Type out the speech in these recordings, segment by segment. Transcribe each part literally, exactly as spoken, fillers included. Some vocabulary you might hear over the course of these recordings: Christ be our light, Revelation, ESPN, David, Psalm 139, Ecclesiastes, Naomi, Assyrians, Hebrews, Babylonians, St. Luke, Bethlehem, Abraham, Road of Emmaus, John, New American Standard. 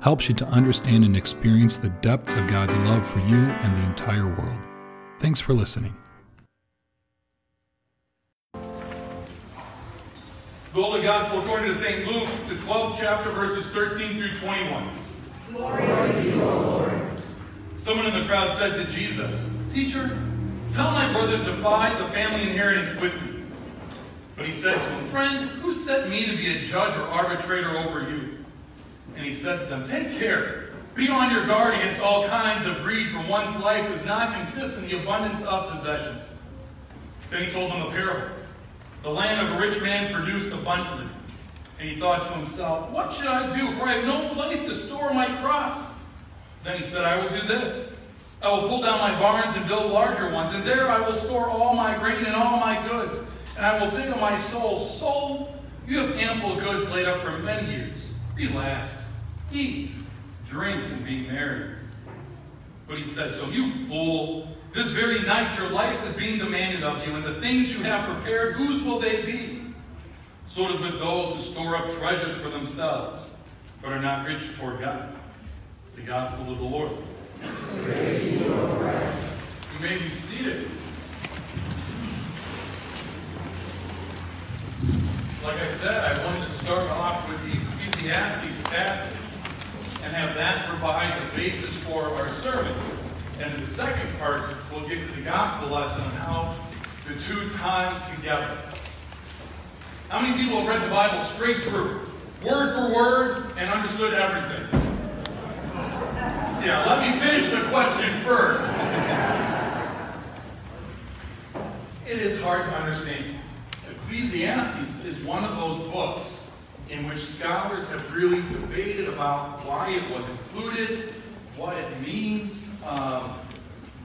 helps you to understand and experience the depths of God's love for you and the entire world. Thanks for listening. The Holy Gospel according to Saint Luke, the twelfth chapter, verses thirteen through twenty-one. Glory to you, O Lord. Someone in the crowd said to Jesus, "Teacher, tell my brother to divide the family inheritance with me." But he said to him, "Friend, who set me to be a judge or arbitrator over you?" And he said to them, "Take care. Be on your guard against all kinds of greed, for one's life does not consist in the abundance of possessions." Then he told them a parable. The land of a rich man produced abundantly. And he thought to himself, "What should I do? For I have no place to store my crops." Then he said, "I will do this. I will pull down my barns and build larger ones, and there I will store all my grain and all my goods. And I will say to my soul, 'Soul, you have ample goods laid up for many years. Relax, eat, drink, and be merry.' But he said to him, 'You fool, this very night your life is being demanded of you, and the things you have prepared, whose will they be?' So it is with those who store up treasures for themselves, but are not rich toward God." The Gospel of the Lord. Praise you, O Christ. You may be seated. Like I said, I wanted to start off with the Ecclesiastes passage and have that provide the basis for our sermon. And in the second part, we'll get to the gospel lesson on how the two tie together. How many people have read the Bible straight through, word for word, and understood everything? Yeah, let me finish the question first. It is hard to understand. Ecclesiastes is one of those books in which scholars have really debated about why it was included, what it means, um,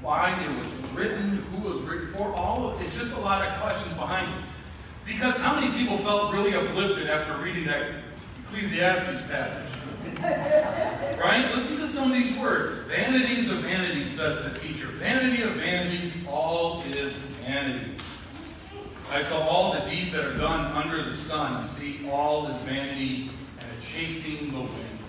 why it was written, who it was written for, all of it. It's just a lot of questions behind it. Because how many people felt really uplifted after reading that Ecclesiastes passage? Right? Listen to some of these words. "Vanities of vanities," says the teacher. "Vanity of vanities, all is vanity. I saw all the deeds that are done under the sun, and see all is vanity and a chasing the wind.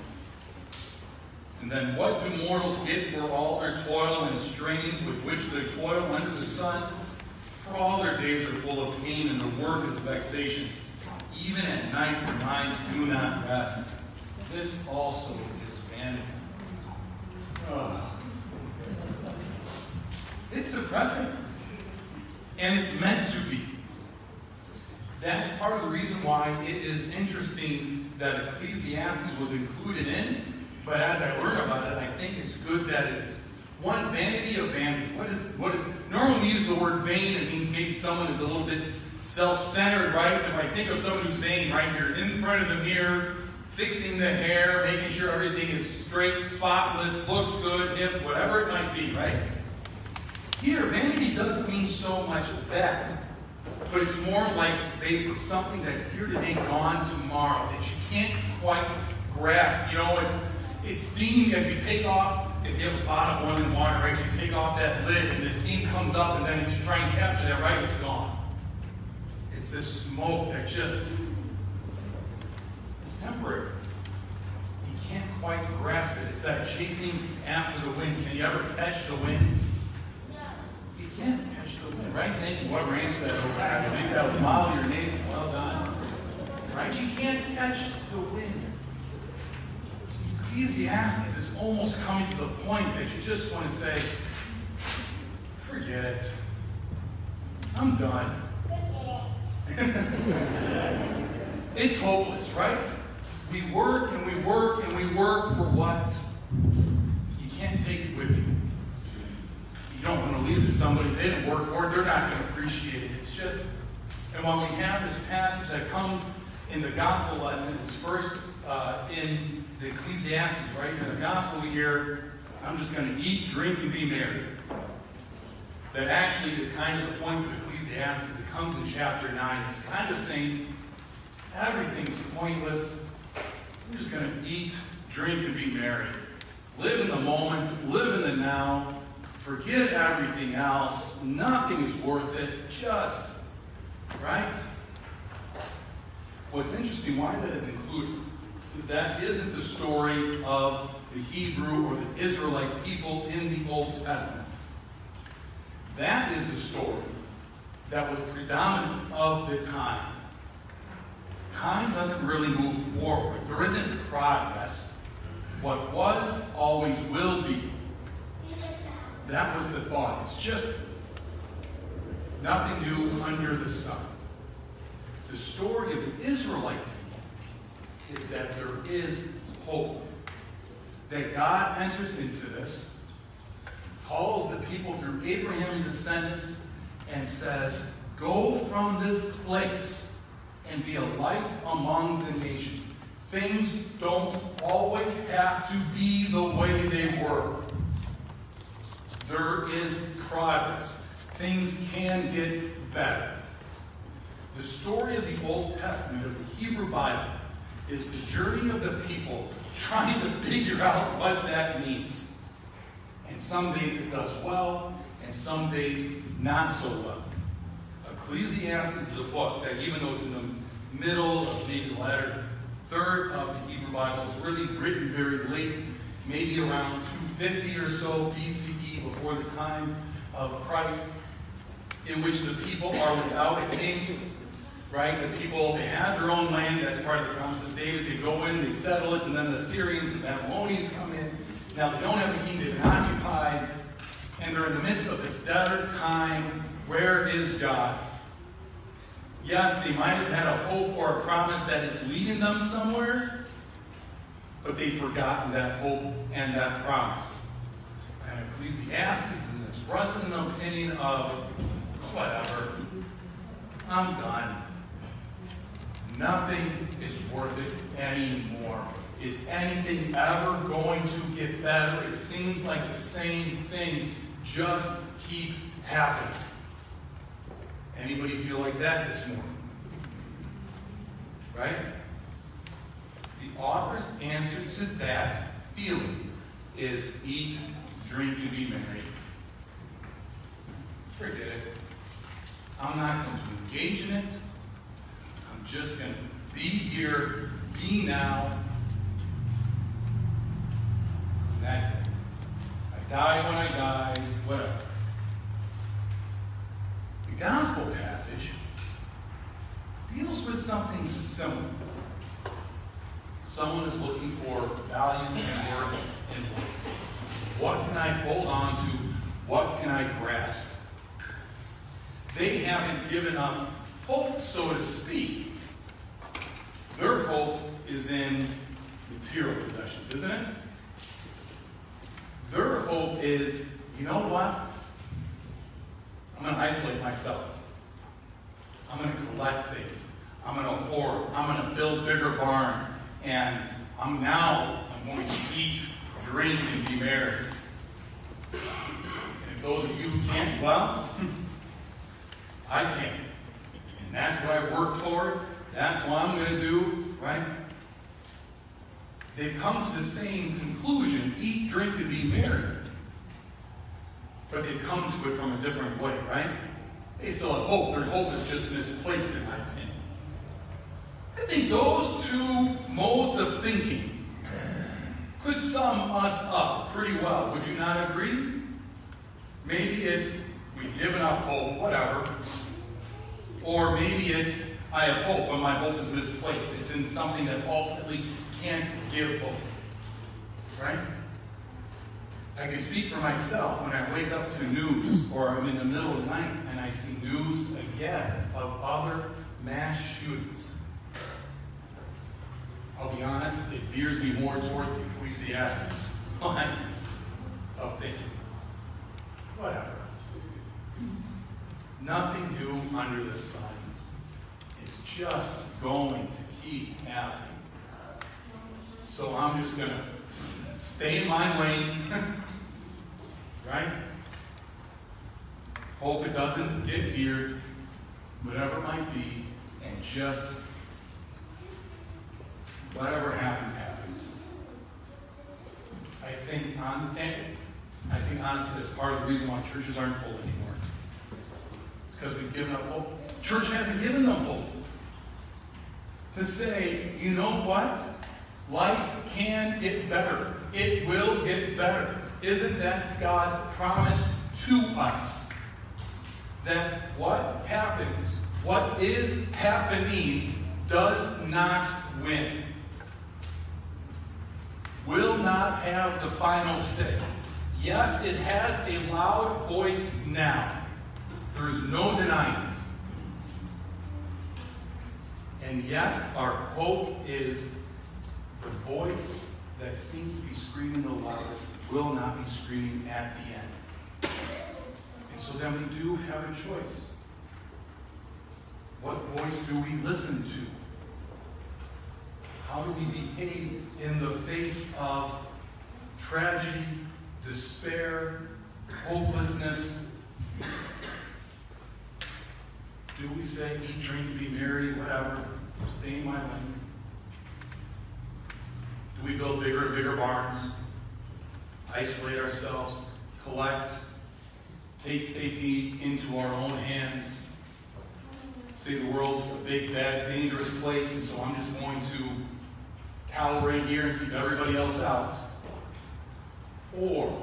And then what do mortals get for all their toil and strain with which they toil under the sun? For all their days are full of pain, and their work is vexation. Even at night their minds do not rest. This also is vanity." Oh. It's depressing. And it's meant to be. That's part of the reason why it is interesting that Ecclesiastes was included in, but as I learn about it, I think it's good that it is. One, vanity of vanity. What is, what is, normally we use the word vain, it means maybe someone is a little bit self-centered, right? If I think of someone who's vain, right, you're in front of the mirror, fixing the hair, making sure everything is straight, spotless, looks good, hip, whatever it might be, right? Here, vanity doesn't mean so much that. But it's more like vapor, something that's here today, gone tomorrow, that you can't quite grasp. You know, it's it's steam. If you take off, if you have a pot of boiling water, right, you take off that lid, and the steam comes up, and then if you try and capture that, right, it's gone. It's this smoke that just, it's temporary. You can't quite grasp it. It's that chasing after the wind. Can you ever catch the wind? You can't. Right? Thank you. Whatever answer that was, I think that was model your name. Well done. Right? You can't catch the wind. Ecclesiastes is almost coming to the point that you just want to say, "Forget it. I'm done." It's hopeless, right? We work and we work and we work for what? You can't take it with you. You don't want to leave it to somebody. They didn't work for it. They're not going to appreciate it. It's just, and while we have this passage that comes in the gospel lesson, it's first uh, in the Ecclesiastes, right? In the gospel here, I'm just going to eat, drink, and be merry. That actually is kind of the point of Ecclesiastes. It comes in chapter nine. It's kind of saying everything's pointless. I'm just going to eat, drink, and be merry. Live in the moment. Live in the now. Forget everything else. Nothing's worth it. Just, right? What's interesting, why that is included, is that isn't the story of the Hebrew or the Israelite people in the Old Testament. That is the story that was predominant of the time. Time doesn't really move forward. There isn't progress. What was always will be. That was the thought. It's just nothing new under the sun. The story of the Israelite people is that there is hope. That God enters into this, calls the people through Abraham and descendants, and says, go from this place and be a light among the nations. Things don't always have to be the way they were. There is progress. Things can get better. The story of the Old Testament, of the Hebrew Bible, is the journey of the people trying to figure out what that means. And some days it does well, and some days not so well. Ecclesiastes is a book that, even though it's in the middle of the latter third of the Hebrew Bible, it's really written very late, maybe around two fifty or so B C E, before the time of Christ, in which the people are without a king. Right? The people, they had their own land. That's part of the promise of David. They go in, they settle it, and then the Assyrians and Babylonians come in. Now, they don't have a king. They've been occupied, and they're in the midst of this desert time. Where is God? Yes, they might have had a hope or a promise that is leading them somewhere, but they've forgotten that hope and that promise. And Ecclesiastes is expressing an opinion of, whatever, I'm done. Nothing is worth it anymore. Is anything ever going to get better? It seems like the same things just keep happening. Anybody feel like that this morning? Right? The author's answer to that feeling is eat, drink, and be merry. Forget it. I'm not going to engage in it. I'm just going to be here, be now. And that's it. I die when I die, whatever. The gospel passage deals with something similar. Someone is looking for value and worth in life. What can I hold on to? What can I grasp? They haven't given up hope, so to speak. Their hope is in material possessions, isn't it? Their hope is, you know what? I'm going to isolate myself. I'm going to collect things. I'm going to hoard. I'm going to build bigger barns. And I'm now I'm going to eat, drink, and be merry. And if those of you who can't, well, I can. And that's what I work toward. That's what I'm going to do, right? They come to the same conclusion, eat, drink, and be merry. But they come to it from a different way, right? They still have hope. Their hope is just misplaced, in my opinion. I think those two modes of thinking could sum us up pretty well. Would you not agree? Maybe it's, we've given up hope, whatever. Or maybe it's, I have hope, but my hope is misplaced. It's in something that ultimately can't give hope. Right? I can speak for myself when I wake up to news, or I'm in the middle of the night and I see news again of other mass shootings. I'll be honest, it veers me more toward the Ecclesiastes line of thinking. Whatever. Nothing new under the sun. It's just going to keep happening. so I'm just going to stay in my lane, right? Hope it doesn't get here, whatever it might be, and just whatever happens, happens. I think, on, I think honestly that's part of the reason why churches aren't full anymore. It's because we've given up hope. Church hasn't given them hope. To say, you know what? Life can get better. It will get better. Isn't that God's promise to us? That what happens, what is happening, does not win. Will not have the final say. Yes, it has a loud voice now. There's no denying it. And yet, our hope is the voice that seems to be screaming the loudest will not be screaming at the end. And so then we do have a choice. What voice do we listen to? How do we behave in the face of tragedy, despair, hopelessness? Do we say, eat, drink, be merry, whatever, stay in my lane? Do we build bigger and bigger barns, isolate ourselves, collect, take safety into our own hands, say the world's a big, bad, dangerous place, and so I'm just going to cower right here and keep everybody else out? Or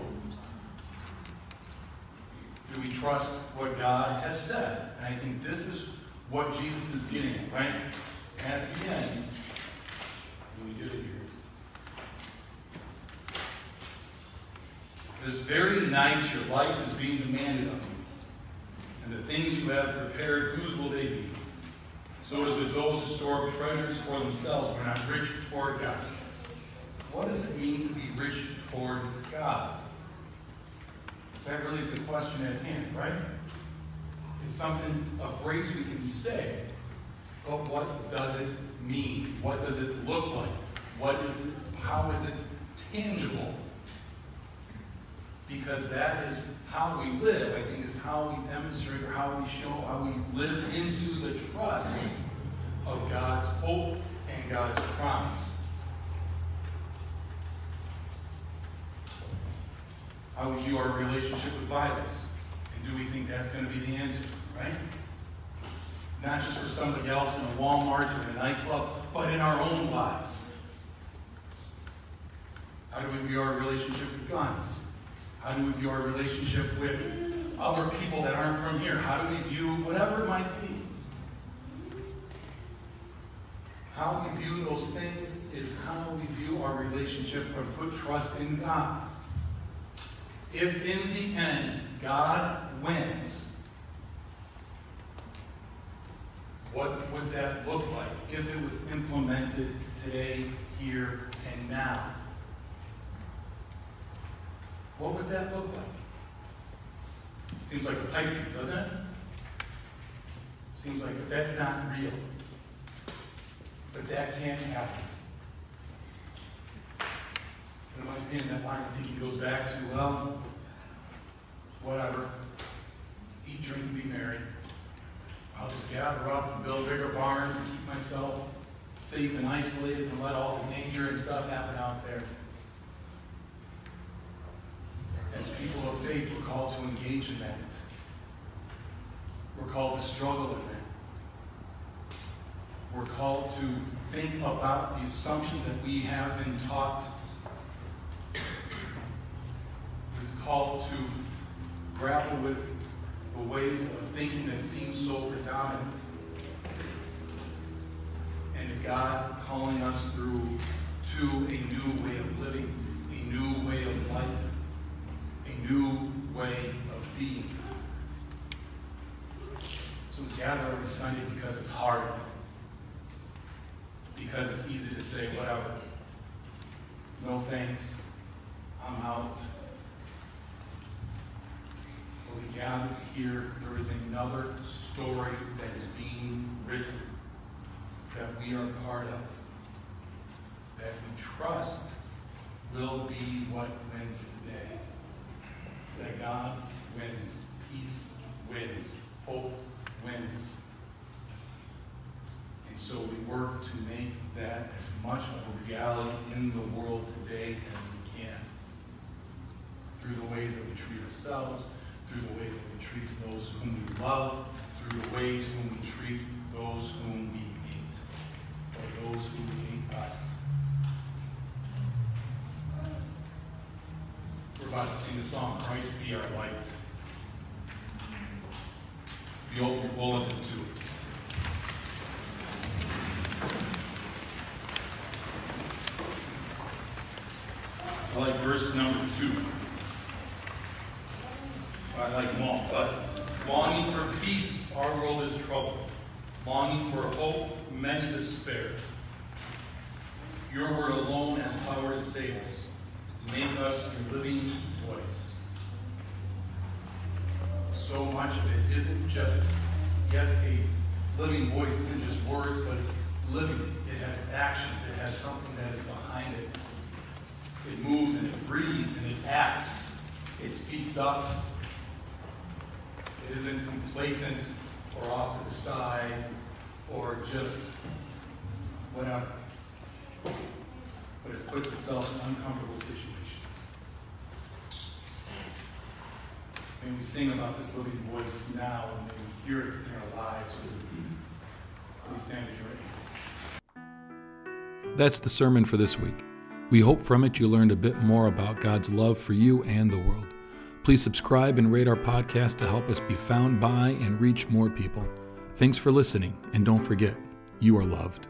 do we trust what God has said? And I think this is what Jesus is getting at, right? At the end, we did it here. This very night your life is being demanded of you. And the things you have prepared, whose will they be? So as with those who store up treasures for themselves, we're not rich toward God. What does it mean to be rich toward God? That really is the question at hand, right? It's something, a phrase we can say, but what does it mean? What does it look like? What is it, how is it tangible? Because that is how we live, I think, is how we demonstrate, or how we show, how we live into the trust of God's hope and God's promise. How we view our relationship with violence. And do we think that's going to be the answer, right? Not just for somebody else in a Walmart or a nightclub, but in our own lives. How do we view our relationship with guns? How do we view our relationship with other people that aren't from here? How do we view whatever it might be? How we view those things is how we view our relationship and put trust in God. If in the end God wins, what would that look like if it was implemented today, here, and now? What would that look like? Seems like a pipe dream, doesn't it? Seems like but that's not real. But that can't happen. In my opinion, that line of thinking goes back to, well, whatever. Eat, drink, and be merry. I'll just gather up and build bigger barns and keep myself safe and isolated and let all the danger and stuff happen out there. As people of faith, we're called to engage in that. We're called to struggle with that. We're called to think about the assumptions that we have been taught. We're called to grapple with the ways of thinking that seem so predominant. And is God calling us through to a new way of living, a new way of life? New way of being. So we gather every Sunday because it's hard. Because it's easy to say, whatever. No thanks. I'm out. But we gather to hear there is another story that is being written that we are part of. that we trust will be what wins the day. That God wins, peace wins, hope wins. And so we work to make that as much of a reality in the world today as we can. Through the ways that we treat ourselves, through the ways that we treat those whom we love, through the ways whom we treat those whom we hate, or those who hate us. We're about to sing the song, Christ Be Our Light. The old bulletin too. I like verse number two. I like them all, but longing for peace, our world is troubled. Longing for hope, many despair. Your word alone has power to save us. Make us a living voice. So much of it isn't just, yes, a living voice isn't just words, but it's living. It has actions. It has something that is behind it. It moves and it breathes and it acts. It speaks up. It isn't complacent or off to the side or just whatever. But it puts itself in uncomfortable situations. May we sing about this living voice now, and may we hear it in our lives. Please stand as you are able. That's the sermon for this week. We hope from it you learned a bit more about God's love for you and the world. Please subscribe and rate our podcast to help us be found by and reach more people. Thanks for listening, and don't forget, you are loved.